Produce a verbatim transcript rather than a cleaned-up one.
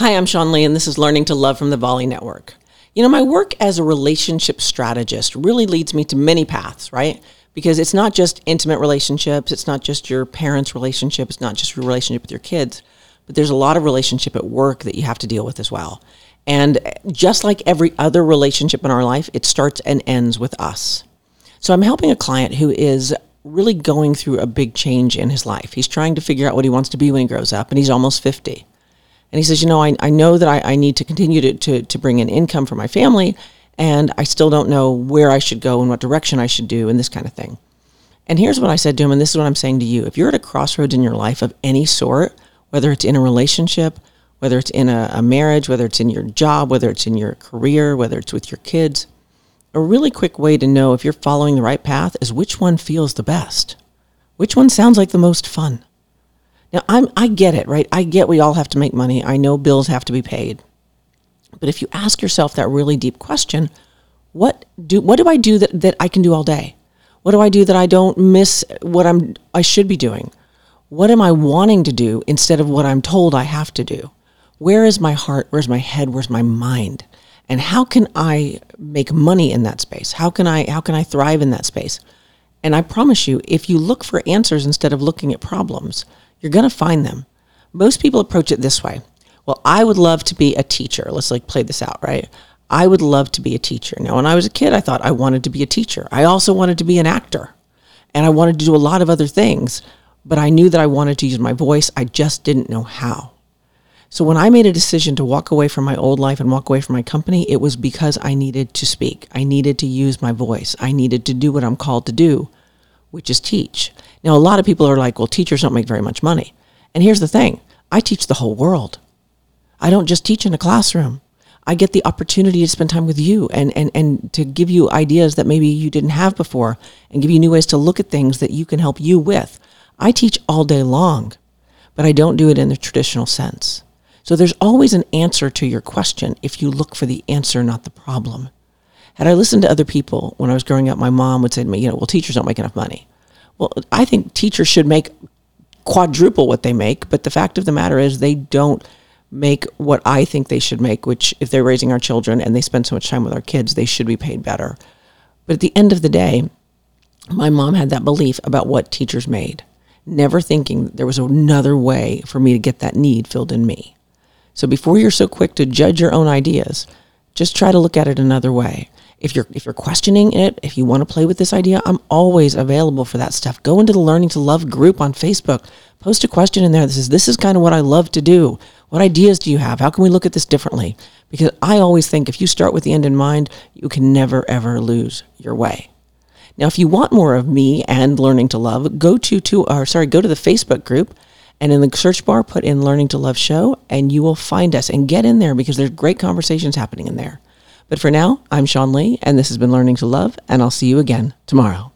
Hi, I'm Sean Lee, and this is Learning to Love from the Volley Network. You know, my work as a relationship strategist really leads me to many paths, right? Because it's not just intimate relationships, it's not just your parents' relationship, it's not just your relationship with your kids, but there's a lot of relationship at work that you have to deal with as well. And just like every other relationship in our life, it starts and ends with us. So I'm helping a client who is really going through a big change in his life. He's trying to figure out what he wants to be when he grows up, and he's almost fifty. And he says, you know, I, I know that I, I need to continue to, to, to bring in income for my family, and I still don't know where I should go and what direction I should do and this kind of thing. And here's what I said to him, and this is what I'm saying to you. If you're at a crossroads in your life of any sort, whether it's in a relationship, whether it's in a, a marriage, whether it's in your job, whether it's in your career, whether it's with your kids, a really quick way to know if you're following the right path is which one feels the best. Which one sounds like the most fun? Now, I'm, I get it, right? I get we all have to make money. I know bills have to be paid. But if you ask yourself that really deep question, what do what do I do that, that I can do all day? What do I do that I don't miss what I'm I should be doing? What am I wanting to do instead of what I'm told I have to do? Where is my heart? Where's my head? Where's my mind? And how can I make money in that space? How can I how can I thrive in that space? And I promise you, if you look for answers instead of looking at problems, you're going to find them. Most people approach it this way. Well, I would love to be a teacher. Let's like play this out, right? I would love to be a teacher. Now, when I was a kid, I thought I wanted to be a teacher. I also wanted to be an actor. And I wanted to do a lot of other things. But I knew that I wanted to use my voice. I just didn't know how. So when I made a decision to walk away from my old life and walk away from my company, it was because I needed to speak. I needed to use my voice. I needed to do what I'm called to do, which is teach. Now, a lot of people are like, well, teachers don't make very much money. And here's the thing. I teach the whole world. I don't just teach in a classroom. I get the opportunity to spend time with you and, and, and to give you ideas that maybe you didn't have before and give you new ways to look at things that you can help you with. I teach all day long, but I don't do it in the traditional sense. So there's always an answer to your question if you look for the answer, not the problem. Had I listened to other people when I was growing up, my mom would say to me, you know, well, teachers don't make enough money. Well, I think teachers should make quadruple what they make, but the fact of the matter is they don't make what I think they should make, which if they're raising our children and they spend so much time with our kids, they should be paid better. But at the end of the day, my mom had that belief about what teachers made, never thinking that there was another way for me to get that need filled in me. So before you're so quick to judge your own ideas, just try to look at it another way. If you're if you're questioning it, if you want to play with this idea, I'm always available for that stuff. Go into the Learning to Love group on Facebook. Post a question in there that says, this is kind of what I love to do. What ideas do you have? How can we look at this differently? Because I always think if you start with the end in mind, you can never, ever lose your way. Now, if you want more of me and Learning to Love, go to, to or sorry, go to the Facebook group. And in the search bar, put in Learning to Love Show, and you will find us. And get in there because there's great conversations happening in there. But for now, I'm Sean Lee, and this has been Learning to Love, and I'll see you again tomorrow.